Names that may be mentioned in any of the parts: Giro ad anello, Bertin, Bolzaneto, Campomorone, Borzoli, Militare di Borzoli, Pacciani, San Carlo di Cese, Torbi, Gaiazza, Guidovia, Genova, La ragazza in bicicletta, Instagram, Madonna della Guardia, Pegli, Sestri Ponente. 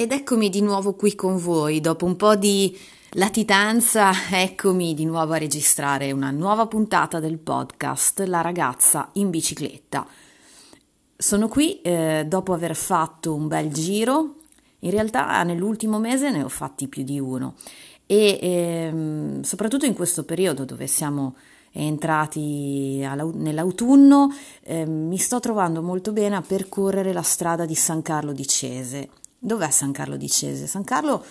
Ed eccomi di nuovo qui con voi, dopo un po' di latitanza, eccomi di nuovo a registrare una nuova puntata del podcast La ragazza in bicicletta. Sono qui dopo aver fatto un bel giro, in realtà nell'ultimo mese ne ho fatti più di uno e soprattutto in questo periodo dove siamo entrati nell'autunno mi sto trovando molto bene a percorrere la strada di San Carlo di Cese. Dov'è San Carlo di Cese? San Carlo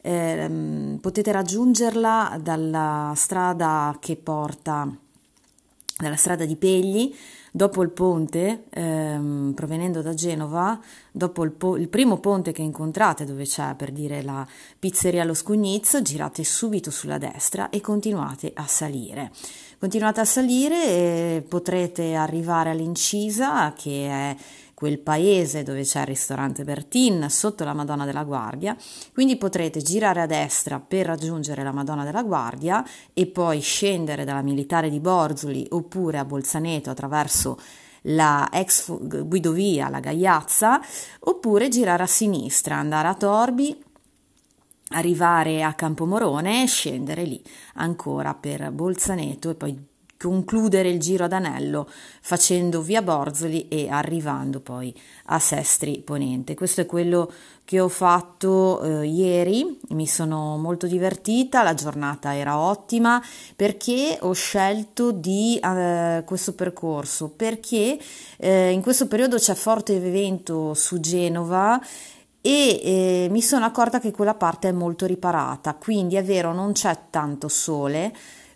potete raggiungerla dalla strada di Pegli, dopo il ponte, provenendo da Genova, dopo il primo ponte che incontrate, dove c'è per dire la pizzeria Lo Scugnizzo, girate subito sulla destra e continuate a salire. Continuate a salire e potrete arrivare all'Incisa, che è quel paese dove c'è il ristorante Bertin sotto la Madonna della Guardia, quindi potrete girare a destra per raggiungere la Madonna della Guardia e poi scendere dalla Militare di Borzoli oppure a Bolzaneto attraverso la ex Guidovia, la Gaiazza, oppure girare a sinistra, andare a Torbi, arrivare a Campomorone e scendere lì ancora per Bolzaneto e poi concludere il Giro ad Anello facendo via Borzoli e arrivando poi a Sestri Ponente. Questo è quello che ho fatto ieri, mi sono molto divertita, la giornata era ottima. Perché ho scelto di questo percorso? Perché in questo periodo c'è forte vento su Genova e mi sono accorta che quella parte è molto riparata, quindi è vero non c'è tanto sole,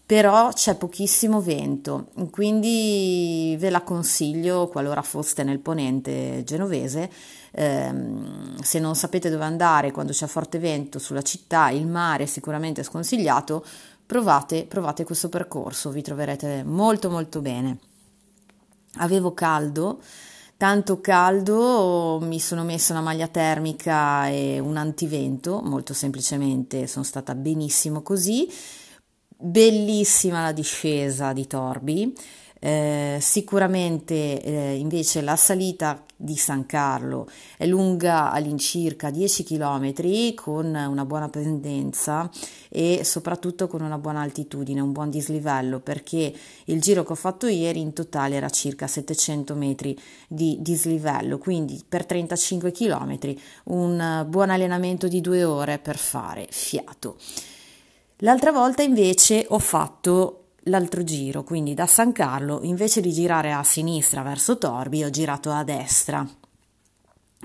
però c'è pochissimo vento, quindi ve la consiglio qualora foste nel ponente genovese. Se non sapete dove andare quando c'è forte vento sulla città, il mare è sicuramente sconsigliato, provate questo percorso, vi troverete molto molto bene. Avevo caldo, tanto caldo, mi sono messa una maglia termica e un antivento, molto semplicemente sono stata benissimo così. Bellissima la discesa di Torbi, sicuramente invece la salita di San Carlo è lunga all'incirca 10 km con una buona pendenza e soprattutto con una buona altitudine, un buon dislivello, perché il giro che ho fatto ieri in totale era circa 700 metri di dislivello, quindi per 35 km un buon allenamento di 2 ore per fare fiato. L'altra volta invece ho fatto l'altro giro, quindi da San Carlo invece di girare a sinistra verso Torbi ho girato a destra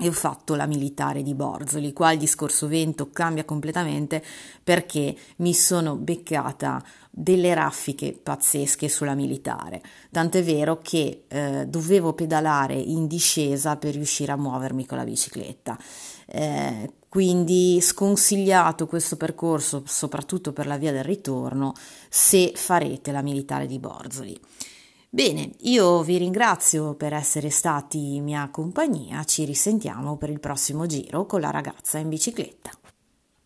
e ho fatto la Militare di Borzoli. Qua il discorso vento cambia completamente perché mi sono beccata delle raffiche pazzesche sulla Militare, tant'è vero che dovevo pedalare in discesa per riuscire a muovermi con la bicicletta. Quindi sconsigliato questo percorso, soprattutto per la via del ritorno, se farete la Militare di Borzoli. Bene, io vi ringrazio per essere stati in mia compagnia, ci risentiamo per il prossimo giro con La ragazza in bicicletta.